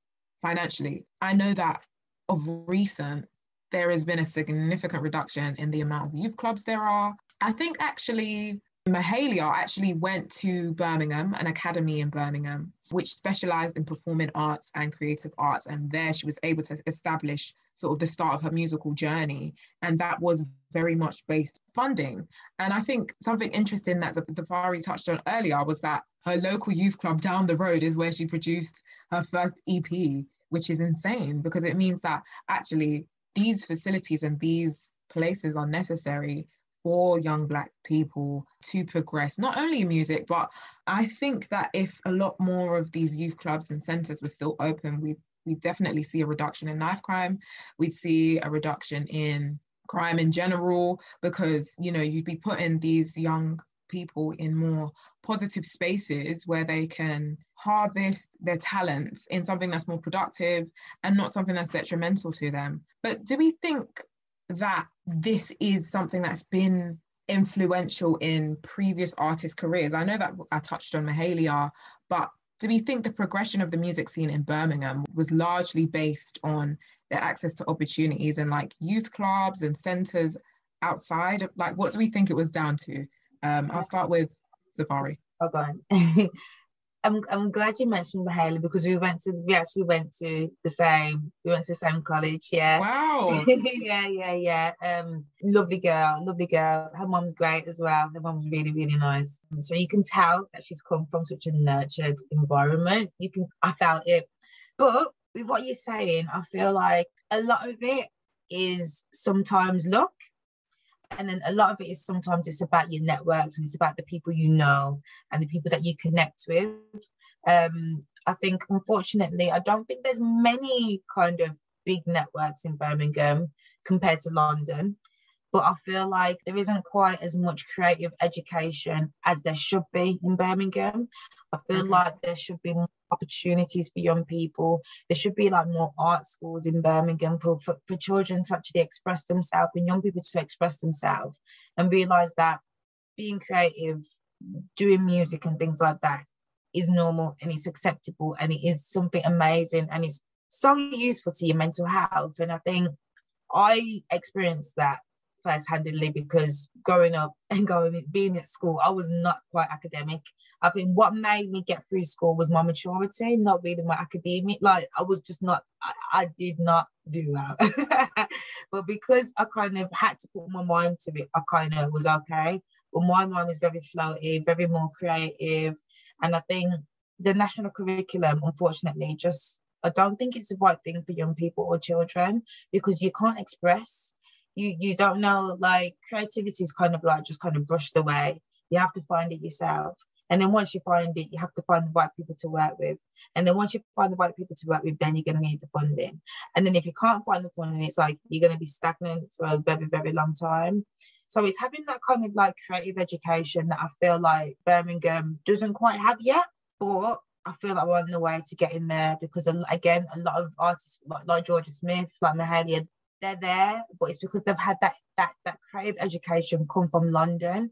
financially. I know that of recent, there has been a significant reduction in the amount of youth clubs there are. I think actually Mahalia actually went to Birmingham, an academy in Birmingham, which specialised in performing arts and creative arts. And there she was able to establish sort of the start of her musical journey. And that was very much based on funding. And I think something interesting that Zafari touched on earlier was that her local youth club down the road is where she produced her first E P, which is insane, because it means that actually these facilities and these places are necessary for young Black people to progress, not only in music, but I think that if a lot more of these youth clubs and centres were still open, we'd, we'd definitely see a reduction in knife crime. We'd see a reduction in crime in general, because, you know, you'd be putting these young people in more positive spaces where they can harvest their talents in something that's more productive and not something that's detrimental to them. But do we think that this is something that's been influential in previous artists' careers? I know that I touched on Mahalia, but do we think the progression of the music scene in Birmingham was largely based on their access to opportunities and like youth clubs and centres outside? Like, what do we think it was down to? Um, I'll start with Zafari. Oh, go on. I'm I'm glad you mentioned Mahalia, because we went to we actually went to the same we went to the same college. Yeah. Wow. yeah, yeah, yeah. Um, lovely girl, lovely girl. Her mom's great as well. Her mom's really, really nice. So you can tell that she's come from such a nurtured environment. You can, I felt it. But with what you're saying, I feel like a lot of it is sometimes luck. And then a lot of it is sometimes it's about your networks and it's about the people you know and the people that you connect with. Um, I think, unfortunately, I don't think there's many kind of big networks in Birmingham compared to London. But I feel like there isn't quite as much creative education as there should be in Birmingham. I feel like there should be more opportunities for young people. There should be like more art schools in Birmingham for, for, for children to actually express themselves and young people to express themselves and realise that being creative, doing music and things like that is normal and it's acceptable and it is something amazing and it's so useful to your mental health. And I think I experienced that first-handedly, because growing up and going being at school, I was not quite academic. I think what made me get through school was my maturity, not really my academic. Like, I was just not, I, I did not do that. But because I kind of had to put my mind to it, I kind of was okay. But my mind was very floaty, very more creative. And I think the national curriculum, unfortunately, just, I don't think it's the right thing for young people or children, because you can't express. You, you don't know, like, creativity is kind of like just kind of brushed away. You have to find it yourself. And then once you find it, you have to find the right people to work with. And then once you find the right people to work with, then you're going to need the funding. And then if you can't find the funding, it's like you're going to be stagnant for a very, very long time. So it's having that kind of like creative education that I feel like Birmingham doesn't quite have yet. But I feel like we're on the way to getting there, because again, a lot of artists like, like Georgia Smith, like Mahalia, they're there, but it's because they've had that that that creative education come from London,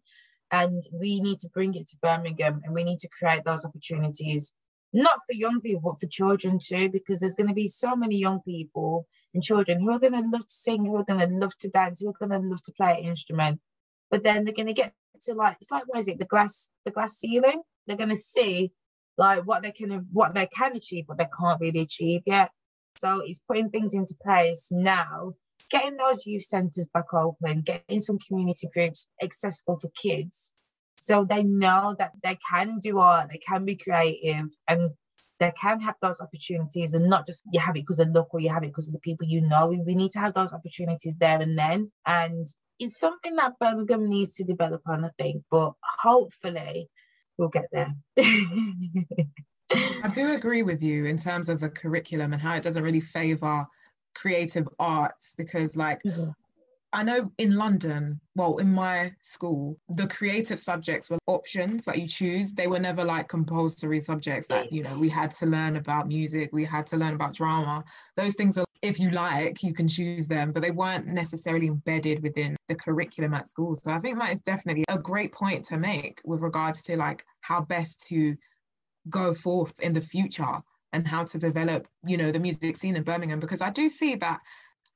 and we need to bring it to Birmingham, and we need to create those opportunities, not for young people, but for children too, because there's going to be so many young people and children who are going to love to sing, who are going to love to dance, who are going to love to play an instrument, but then they're going to get to like, it's like, what is it, the glass, the glass ceiling? They're going to see like what they can, what they can achieve, what they can't really achieve yet. So it's putting things into place now, getting those youth centres back open, getting some community groups accessible for kids so they know that they can do art, they can be creative, and they can have those opportunities, and not just you have it because of luck or you have it because of the people you know. We, we need to have those opportunities there and then. And it's something that Birmingham needs to develop on, I think, but hopefully we'll get there. I do agree with you in terms of the curriculum and how it doesn't really favour creative arts, because like mm-hmm. I know in London, well, in my school, the creative subjects were options that you choose. They were never like compulsory subjects that, you know, we had to learn about music, we had to learn about drama. Those things are, if you like, you can choose them, but they weren't necessarily embedded within the curriculum at school. So I think that is definitely a great point to make with regards to like how best to go forth in the future and how to develop, you know, the music scene in Birmingham, because I do see that,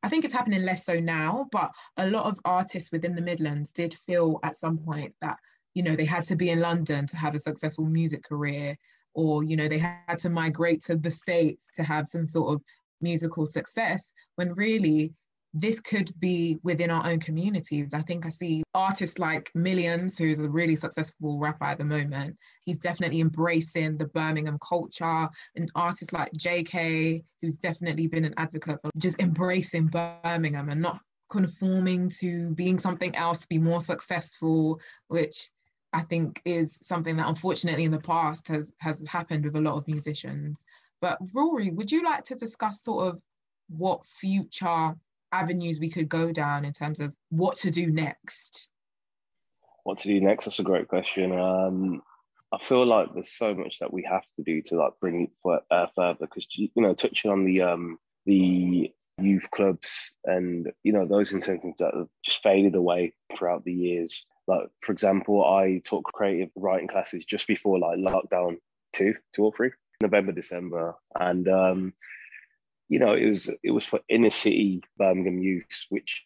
I think it's happening less so now, but a lot of artists within the Midlands did feel at some point that, you know, they had to be in London to have a successful music career, or, you know, they had to migrate to the States to have some sort of musical success, when really this could be within our own communities. I think I see artists like Millions, who's a really successful rapper at the moment. He's definitely embracing the Birmingham culture, and artists like J K, who's definitely been an advocate for just embracing Birmingham and not conforming to being something else to be more successful, which I think is something that unfortunately in the past has, has happened with a lot of musicians. But Rory, would you like to discuss sort of what future avenues we could go down in terms of what to do next? What to do next? That's a great question. Um, I feel like there's so much that we have to do to like bring it uh, further, because, you know, touching on the um, the youth clubs and, you know, those incentives that have just faded away throughout the years. Like, for example, I taught creative writing classes just before like lockdown two, two or three, November, December, and um, you know, it was it was for inner city Birmingham youths, which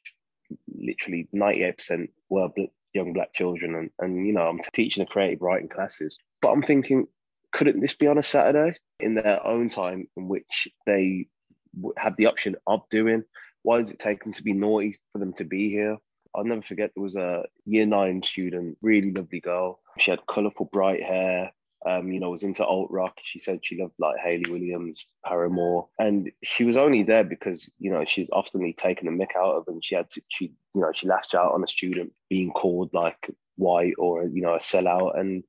literally ninety-eight percent were bl- young black children. And, and, you know, I'm teaching a creative writing classes, but I'm thinking, couldn't this be on a Saturday in their own time, in which they w- had the option of doing? Why does it take them to be naughty for them to be here? I'll never forget, there was a year nine student, really lovely girl. She had colourful, bright hair. Um, you know, was into alt rock. She said she loved like Hayley Williams, Paramore, and she was only there because, you know, she's often taken a mick out of, and she had to, she, you know, she lashed out on a student being called like white or, you know, a sellout. And,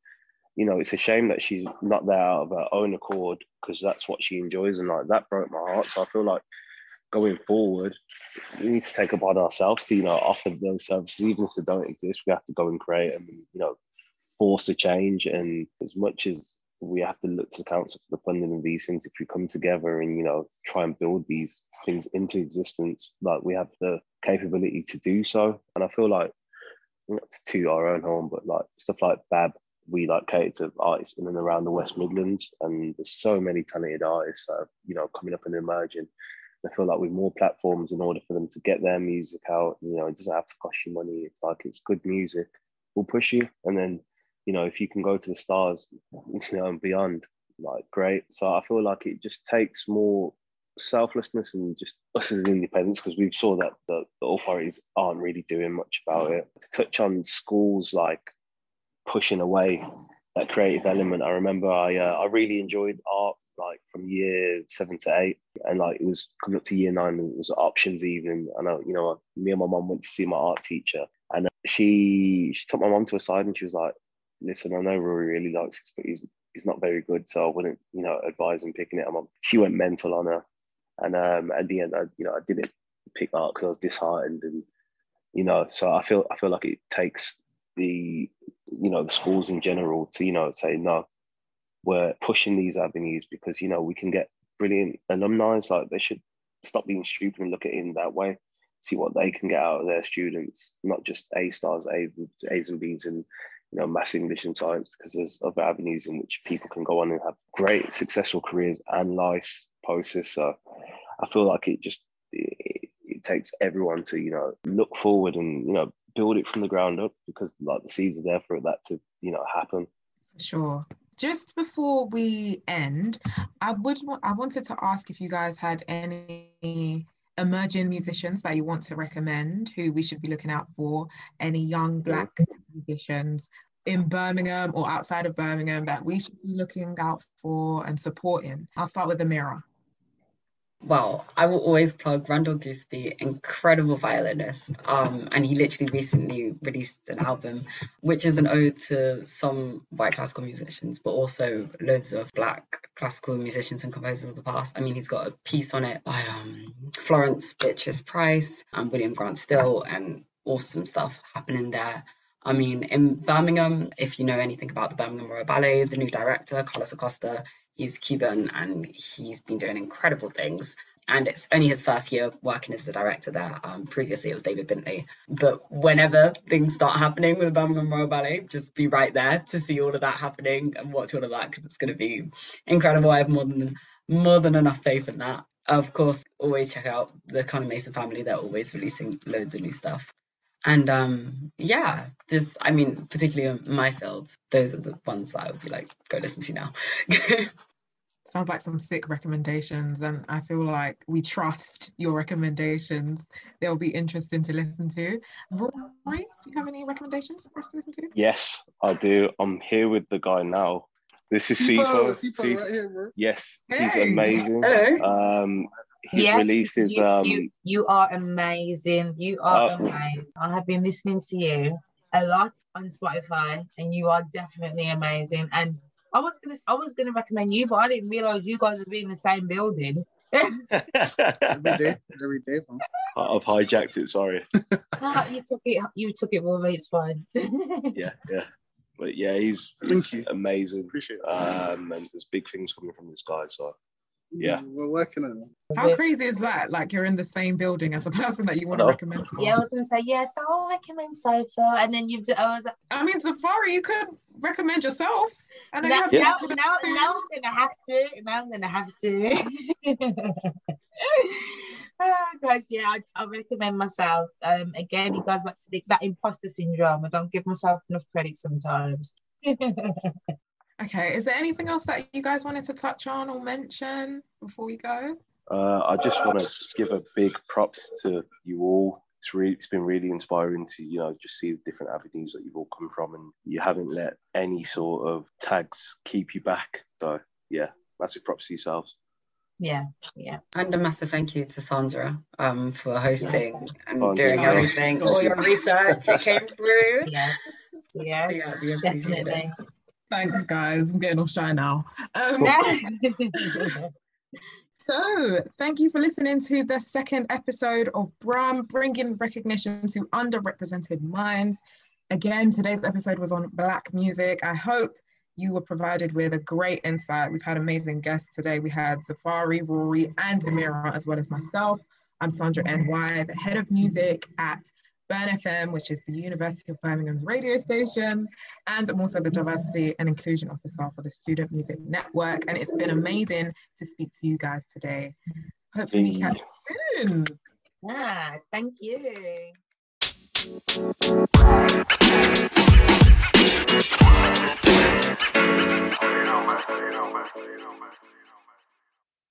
you know, it's a shame that she's not there out of her own accord, because that's what she enjoys, and like that broke my heart. So I feel like going forward, we need to take upon ourselves to, you know, offer those services, even if they don't exist. We have to go and create them, and, you know, force to change. And as much as we have to look to the council for the funding of these things, if we come together and, you know, try and build these things into existence, like, we have the capability to do so. And I feel like, not to toot our own horn, but like stuff like B A B, we like cater to artists in and around the West Midlands, and there's so many talented artists that are, you know, coming up and emerging. I feel like with more platforms, in order for them to get their music out, you know, it doesn't have to cost you money. It's like, it's good music, we'll push you, and then, you know, if you can go to the stars, you know, and beyond, like, great. So I feel like it just takes more selflessness and just us as independents, because we've saw that the, the authorities aren't really doing much about it. To touch on schools, like, pushing away that creative element, I remember I uh, I really enjoyed art, like, from year seven to eight, and, like, it was coming up to year nine, and it was options evening, and, I, you know, me and my mum went to see my art teacher, and she, she took my mum to a side, and she was like, listen, I know Rory really likes this, but he's he's not very good, so I wouldn't, you know, advise him picking it up. She went mental on her, and um, at the end, I, you know, I didn't pick art because I was disheartened, and, you know, so I feel I feel like it takes the, you know, the schools in general to, you know, say no, we're pushing these avenues because, you know, we can get brilliant alumni. Like, they should stop being stupid and look at it in that way, see what they can get out of their students, not just A stars, A's, A's and B's and, you know, maths, English and science, because there's other avenues in which people can go on and have great successful careers and lives post this. So I feel like it just, it, it takes everyone to, you know, look forward and, you know, build it from the ground up, because like the seeds are there for that to, you know, happen. Sure. Just before we end, I would I wanted to ask if you guys had any emerging musicians that you want to recommend who we should be looking out for, any young Black musicians in Birmingham or outside of Birmingham that we should be looking out for and supporting. I'll start with Amira. Well, I will always plug Randall Goosby, incredible violinist, um, and he literally recently released an album which is an ode to some white classical musicians, but also loads of Black classical musicians and composers of the past. I mean, he's got a piece on it by um, Florence Beatrice Price and William Grant Still, and awesome stuff happening there. I mean, in Birmingham, if you know anything about the Birmingham Royal Ballet, the new director, Carlos Acosta, he's Cuban and he's been doing incredible things. And it's only his first year working as the director there. Um, previously, it was David Bentley. But whenever things start happening with the Birmingham Royal Ballet, just be right there to see all of that happening and watch all of that, because it's going to be incredible. I have more than, more than enough faith in that. Of course, always check out the Conor Mason family. They're always releasing loads of new stuff. And um, yeah, just, I mean, particularly in my fields, those are the ones that I would be like, go listen to now. Sounds like some sick recommendations, and I feel like we trust your recommendations. They'll be interesting to listen to. Rory, do you have any recommendations for us to listen to? Yes, I do. I'm here with the guy now. This is Sipo. Sipo right here, bro. Yes, hey. He's amazing. Hello. Um, His yes, release is, you, um, you, you are amazing. You are uh, amazing. I have been listening to you a lot on Spotify, and you are definitely amazing. And I was gonna, I was gonna recommend you, but I didn't realize you guys would be in the same building. every day, every day. Man. I've hijacked it. Sorry. No, you took it. You took it, Rory. It's fine. yeah, yeah, but yeah, he's, he's amazing. Appreciate it. Um, and there's big things coming from this guy, so. Yeah, we're working on it. How crazy is that? Like, you're in the same building as the person that you want to recommend. Yeah, I was going to say, yes, I'll recommend Sofa. And then you've, I was like, I mean, Zafari, you could recommend yourself. And now, you have now, now, now I'm going to have to. Now I'm going to have to. Oh, gosh, yeah, I, I recommend myself. Um, Again, it goes back to the, that imposter syndrome. I don't give myself enough credit sometimes. Okay, is there anything else that you guys wanted to touch on or mention before we go? Uh, I just want to give a big props to you all. It's, really, it's been really inspiring to, you know, just see the different avenues that you've all come from, and you haven't let any sort of tags keep you back. So, yeah, massive props to yourselves. Yeah, yeah. And a massive thank you to Sandra um, for hosting yes. and oh, doing yes. everything, all your research you came through. Yes, yes, yeah, yeah, definitely. Thanks, guys. I'm getting all shy now. Um, so, thank you for listening to the second episode of Brum, Bringing Recognition to Underrepresented Minds. Again, today's episode was on Black music. I hope you were provided with a great insight. We've had amazing guests today. We had Zafari, Rory, and Amira, as well as myself. I'm Sandra N Y, the head of music at Burn F M, which is the University of Birmingham's radio station, and I'm also the Diversity and Inclusion Officer for the Student Music Network, and it's been amazing to speak to you guys today. Hopefully we catch you soon. Yes, thank you.